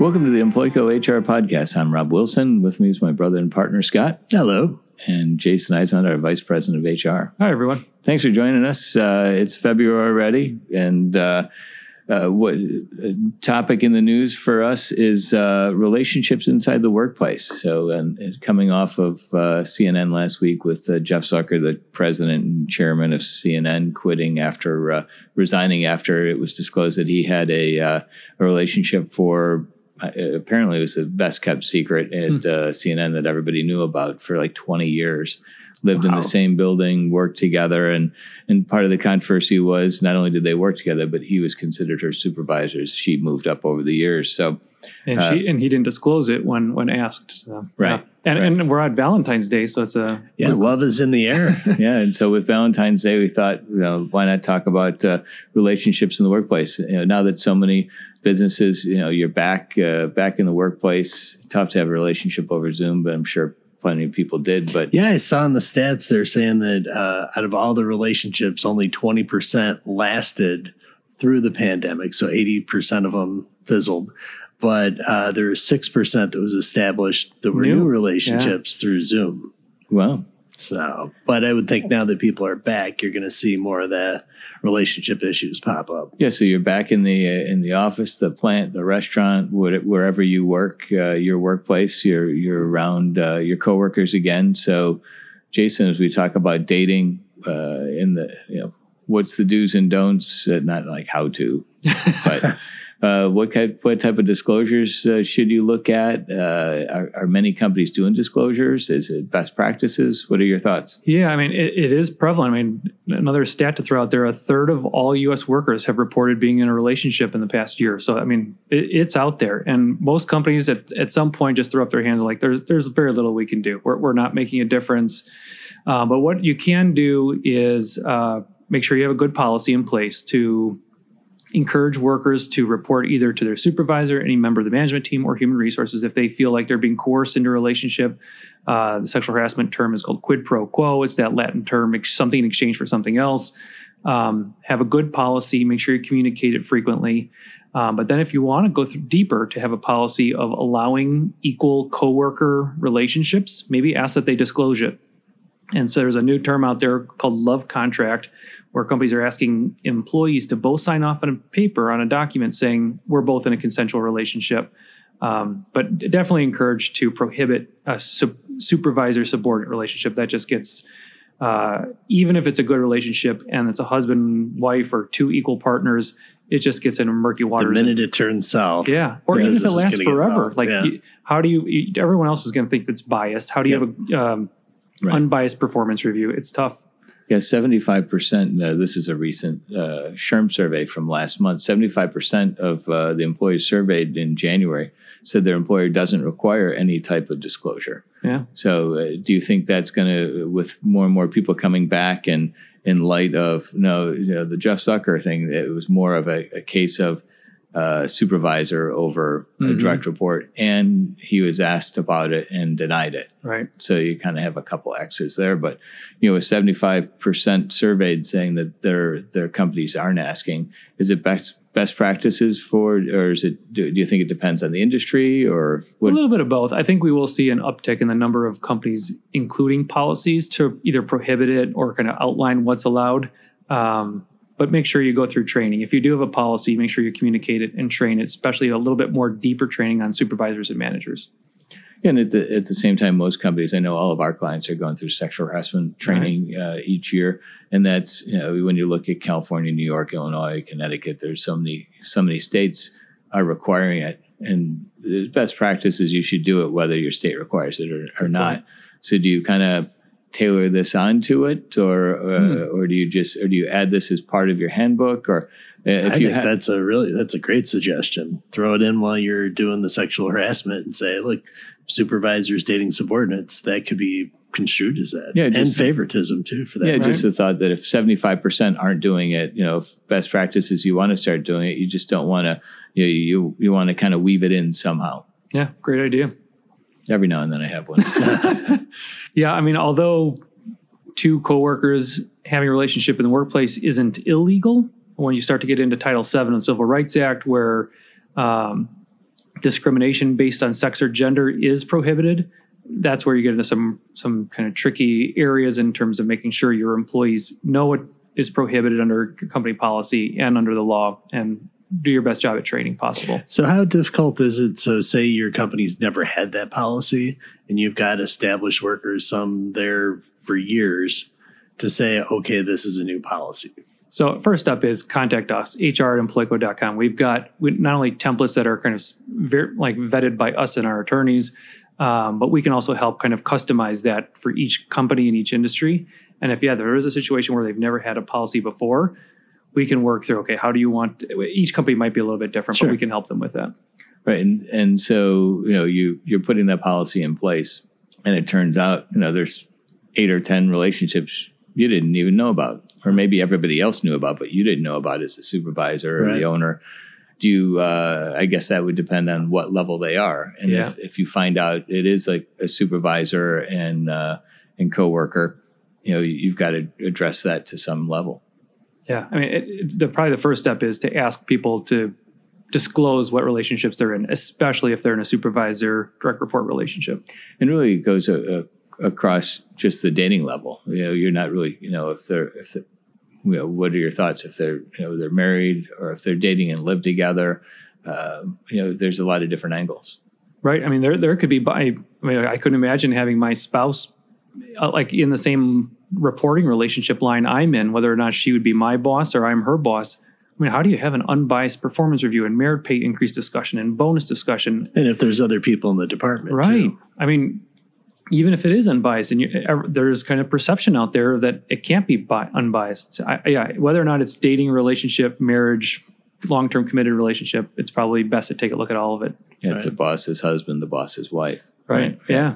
Welcome to the Employco HR Podcast. I'm Rob Wilson. With me is my brother and partner, Scott. Hello. And Jason Eisland, our Vice President of HR. Hi, everyone. Thanks for joining us. It's February already. And what topic in the news for us is relationships inside the workplace. So coming off of CNN last week with Jeff Zucker, the president and chairman of CNN, quitting after resigning after it was disclosed that he had a relationship for apparently it was the best kept secret at CNN that everybody knew about for like 20 years. Lived in the same building, worked together. And part of the controversy was not only did they work together, but he was considered her supervisor. She moved up over the years. So, and he didn't disclose it when asked. So. Right. Yeah. And we're on Valentine's Day, so it's love is in the air. Yeah, and so with Valentine's Day, we thought, why not talk about relationships in the workplace? Now that so many businesses, you're back in the workplace. Tough to have a relationship over Zoom, but I'm sure plenty of people did. But yeah, I saw in the stats they're saying that out of all the relationships, only 20% lasted through the pandemic, so 80% of them fizzled. But there was 6% that was established that were new relationships through Zoom. Wow. So, but I would think now that people are back, you're going to see more of the relationship issues pop up. Yeah. So you're back in the office, the plant, the restaurant, wherever you work, your workplace, you're around your coworkers again. So, Jason, as we talk about dating, what's the do's and don'ts? Not like how to, but. What type of disclosures should you look at? Are many companies doing disclosures? Is it best practices? What are your thoughts? Yeah, I mean, it is prevalent. I mean, another stat to throw out there, a third of all U.S. workers have reported being in a relationship in the past year. So, I mean, it's out there. And most companies at some point just throw up their hands and like, there's very little we can do. We're not making a difference. But what you can do is make sure you have a good policy in place to encourage workers to report either to their supervisor, any member of the management team, or human resources if they feel like they're being coerced into a relationship. The sexual harassment term is called quid pro quo. It's that Latin term, something in exchange for something else. Have a good policy. Make sure you communicate it frequently. But then if you want to go deeper to have a policy of allowing equal coworker relationships, maybe ask that they disclose it. And so there's a new term out there called love contract, where companies are asking employees to both sign off on a paper, on a document saying we're both in a consensual relationship, but definitely encouraged to prohibit a supervisor-subordinate relationship. That just gets, even if it's a good relationship and it's a husband, wife, or two equal partners, it just gets into murky waters. The minute it turns south. Yeah. Or even if it lasts forever. Like, how do you, everyone else is going to think that's biased. How do you have a... unbiased performance review? It's tough. Yeah, 75%. This is a recent SHRM survey from last month. 75% of the employees surveyed in January said their employer doesn't require any type of disclosure. Yeah. So do you think that's going to, with more and more people coming back and in light of, the Jeff Zucker thing, it was more of a case of supervisor over a direct report, and he was asked about it and denied it. Right. So you kind of have a couple X's there, but with 75% surveyed saying that their companies aren't asking, is it best practices for, or is it? Do you think it depends on the industry or what? A little bit of both? I think we will see an uptick in the number of companies including policies to either prohibit it or kind of outline what's allowed. But make sure you go through training. If you do have a policy, make sure you communicate it and train it, especially a little bit more deeper training on supervisors and managers. And at the same time, most companies, I know all of our clients are going through sexual harassment training each year. And that's, when you look at California, New York, Illinois, Connecticut, there's so many states are requiring it. And the best practice is you should do it whether your state requires it or not. So do you kind of tailor this onto it, or do you just, or do you add this as part of your handbook? Or that's a great suggestion. Throw it in while you're doing the sexual harassment and say, look, supervisors dating subordinates, that could be construed as that. Yeah, and favoritism too for that. Yeah, right? Just the thought that if 75% aren't doing it, if best practices, you want to start doing it. You just don't want to, you want to kind of weave it in somehow. Yeah. Great idea. Every now and then I have one. Yeah, I mean, although two coworkers having a relationship in the workplace isn't illegal, when you start to get into Title VII of the Civil Rights Act, where discrimination based on sex or gender is prohibited, that's where you get into some kind of tricky areas in terms of making sure your employees know what is prohibited under company policy and under the law, and do your best job at training possible. So how difficult is it? So say your company's never had that policy and you've got established workers, some there for years, to say, okay, this is a new policy. So first up is contact us, hr@employco.com. We've got not only templates that are kind of vetted by us and our attorneys, but we can also help kind of customize that for each company and each industry. And if there is a situation where they've never had a policy before, we can work through, okay, how do you want, each company might be a little bit different, sure, but we can help them with that. Right. And so, you know, you're putting that policy in place, and it turns out, you know, there's 8 or 10 relationships you didn't even know about, or maybe everybody else knew about, but you didn't know about as a supervisor or right, the owner. Do you, I guess that would depend on what level they are. And yeah, if you find out it is like a supervisor and coworker, you know, you've got to address that to some level. Yeah. I mean, probably the first step is to ask people to disclose what relationships they're in, especially if they're in a supervisor direct report relationship. And really it goes across just the dating level. You know, you're not really, you know, if they're, you know, what are your thoughts if they're, you know, they're married or if they're dating and live together? You know, there's a lot of different angles. Right. I mean, there could be, I couldn't imagine having my spouse like in the same reporting relationship line I'm in, whether or not she would be my boss or I'm her boss. I mean, how do you have an unbiased performance review and merit pay increase discussion and bonus discussion? And if there's other people in the department, right, too. I mean, even if it is unbiased, and there's kind of perception out there that it can't be unbiased. So whether or not it's dating, relationship, marriage, long-term committed relationship, it's probably best to take a look at all of it. Yeah, right? It's the boss's husband, the boss's wife. Right. Yeah.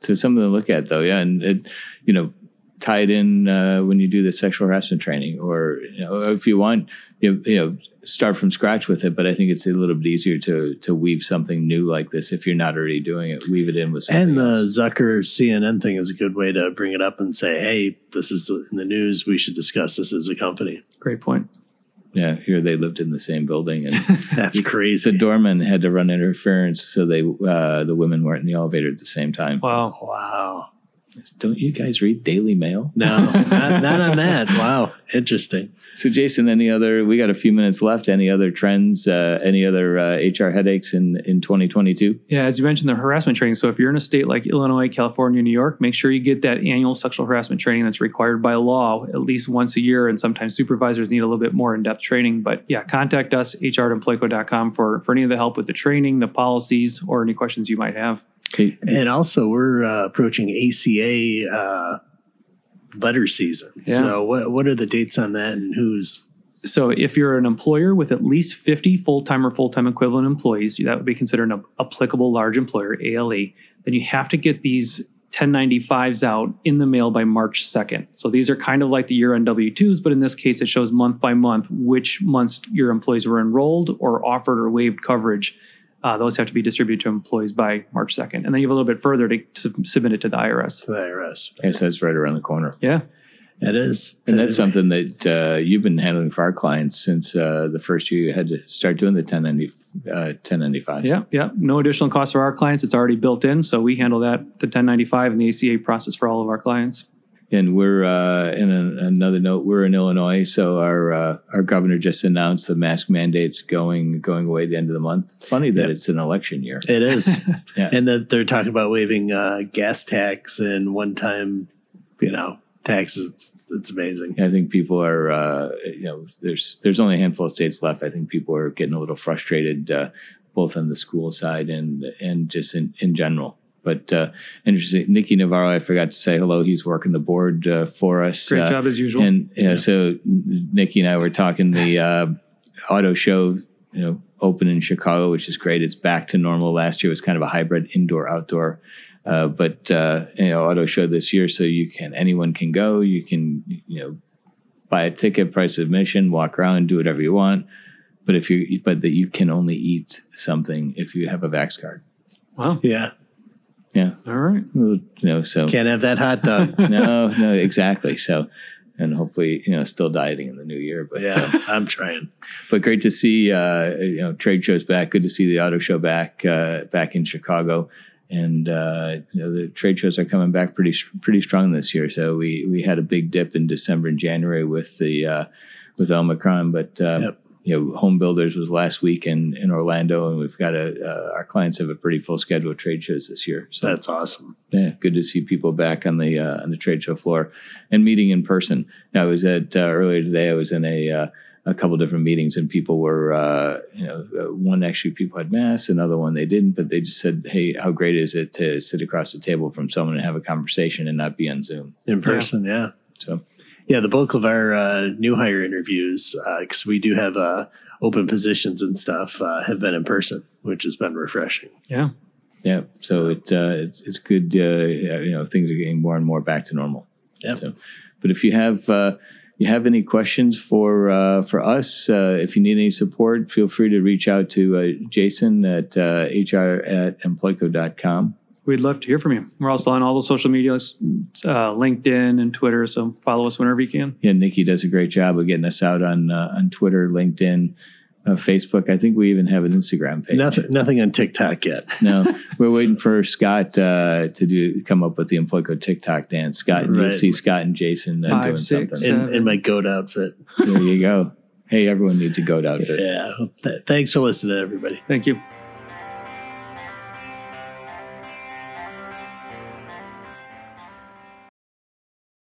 So something to look at, though, yeah, and it, you know, tied in when you do the sexual harassment training, or you know, if you want, you know, start from scratch with it. But I think it's a little bit easier to weave something new like this if you're not already doing it. Weave it in with something. And the else. Zucker CNN thing is a good way to bring it up and say, hey, this is in the news. We should discuss this as a company. Great point. Yeah, here they lived in the same building, and that's crazy. The doorman had to run interference so they the women weren't in the elevator at the same time. Wow! Don't you guys read Daily Mail? No, not on that. Wow, interesting. So, Jason, we got a few minutes left. Any other trends? Any other HR headaches in 2022? Yeah, as you mentioned, the harassment training. So, if you're in a state like Illinois, California, New York, make sure you get that annual sexual harassment training that's required by law at least once a year. And sometimes supervisors need a little bit more in-depth training. But yeah, contact us, hr@employco.com, for any of the help with the training, the policies, or any questions you might have. Okay. And also, we're approaching ACA letter season. Yeah. So what are the dates on that, and who's? So if you're an employer with at least 50 full-time or full-time equivalent employees, that would be considered an applicable large employer, ALE, then you have to get these 1095s out in the mail by March 2nd. So these are kind of like the year-end W2s, but in this case, it shows month by month which months your employees were enrolled or offered or waived coverage. Those have to be distributed to employees by March 2nd. And then you have a little bit further to submit it to the IRS. Yes, that's right around the corner. Yeah, it is. And that's something that you've been handling for our clients since the first year you had to start doing the 1095s. Yeah. No additional cost for our clients. It's already built in. So we handle that, the 1095 and the ACA process for all of our clients. And we're, another note, we're in Illinois, so our governor just announced the mask mandate's going away at the end of the month. Funny that It's an election year. It is. Yeah. And that they're talking about waiving gas tax and one-time, you know, taxes. It's amazing. I think people are, you know, there's only a handful of states left. I think people are getting a little frustrated, both on the school side and just in general. But interesting, Nikki Navarro, I forgot to say hello. He's working the board for us. Great job as usual. And so Nikki and I were talking the auto show, you know, open in Chicago, which is great. It's back to normal. Last year was kind of a hybrid indoor-outdoor, but you know, auto show this year. So anyone can go. You can, you know, buy a ticket, price admission, walk around, do whatever you want. But but you can only eat something if you have a Vax card. Wow. Yeah. Yeah. All right. You know, so can't have that hot dog. No, exactly. So and hopefully, still dieting in the new year. But yeah, I'm trying. But great to see, trade shows back. Good to see the auto show back in Chicago. And, the trade shows are coming back pretty strong this year. So we had a big dip in December and January with Omicron, but, yep. Home Builders was last week in Orlando, and we've got our clients have a pretty full schedule of trade shows this year. So that's awesome. Yeah. Good to see people back on the trade show floor and meeting in person. Now, I was at, earlier today, I was in a couple different meetings, and people were, one actually people had masks, another one they didn't, but they just said, hey, how great is it to sit across the table from someone and have a conversation and not be on Zoom? In person, yeah. So, yeah, the bulk of our new hire interviews, because we do have open positions and stuff, have been in person, which has been refreshing. Yeah. Yeah. So it's good. Things are getting more and more back to normal. Yeah. So, but if you have... you have any questions for us? If you need any support, feel free to reach out to Jason at hr@employco.com. We'd love to hear from you. We're also on all the social media, LinkedIn and Twitter, so follow us whenever you can. Yeah, Nikki does a great job of getting us out on Twitter, LinkedIn, Facebook. I think we even have an Instagram page. Nothing on TikTok yet. No, we're waiting for Scott come up with the Employco TikTok dance. Scott, and you'll see Scott and Jason doing something in my goat outfit. There you go. Hey, everyone needs a goat outfit. Yeah. Thanks for listening, everybody. Thank you.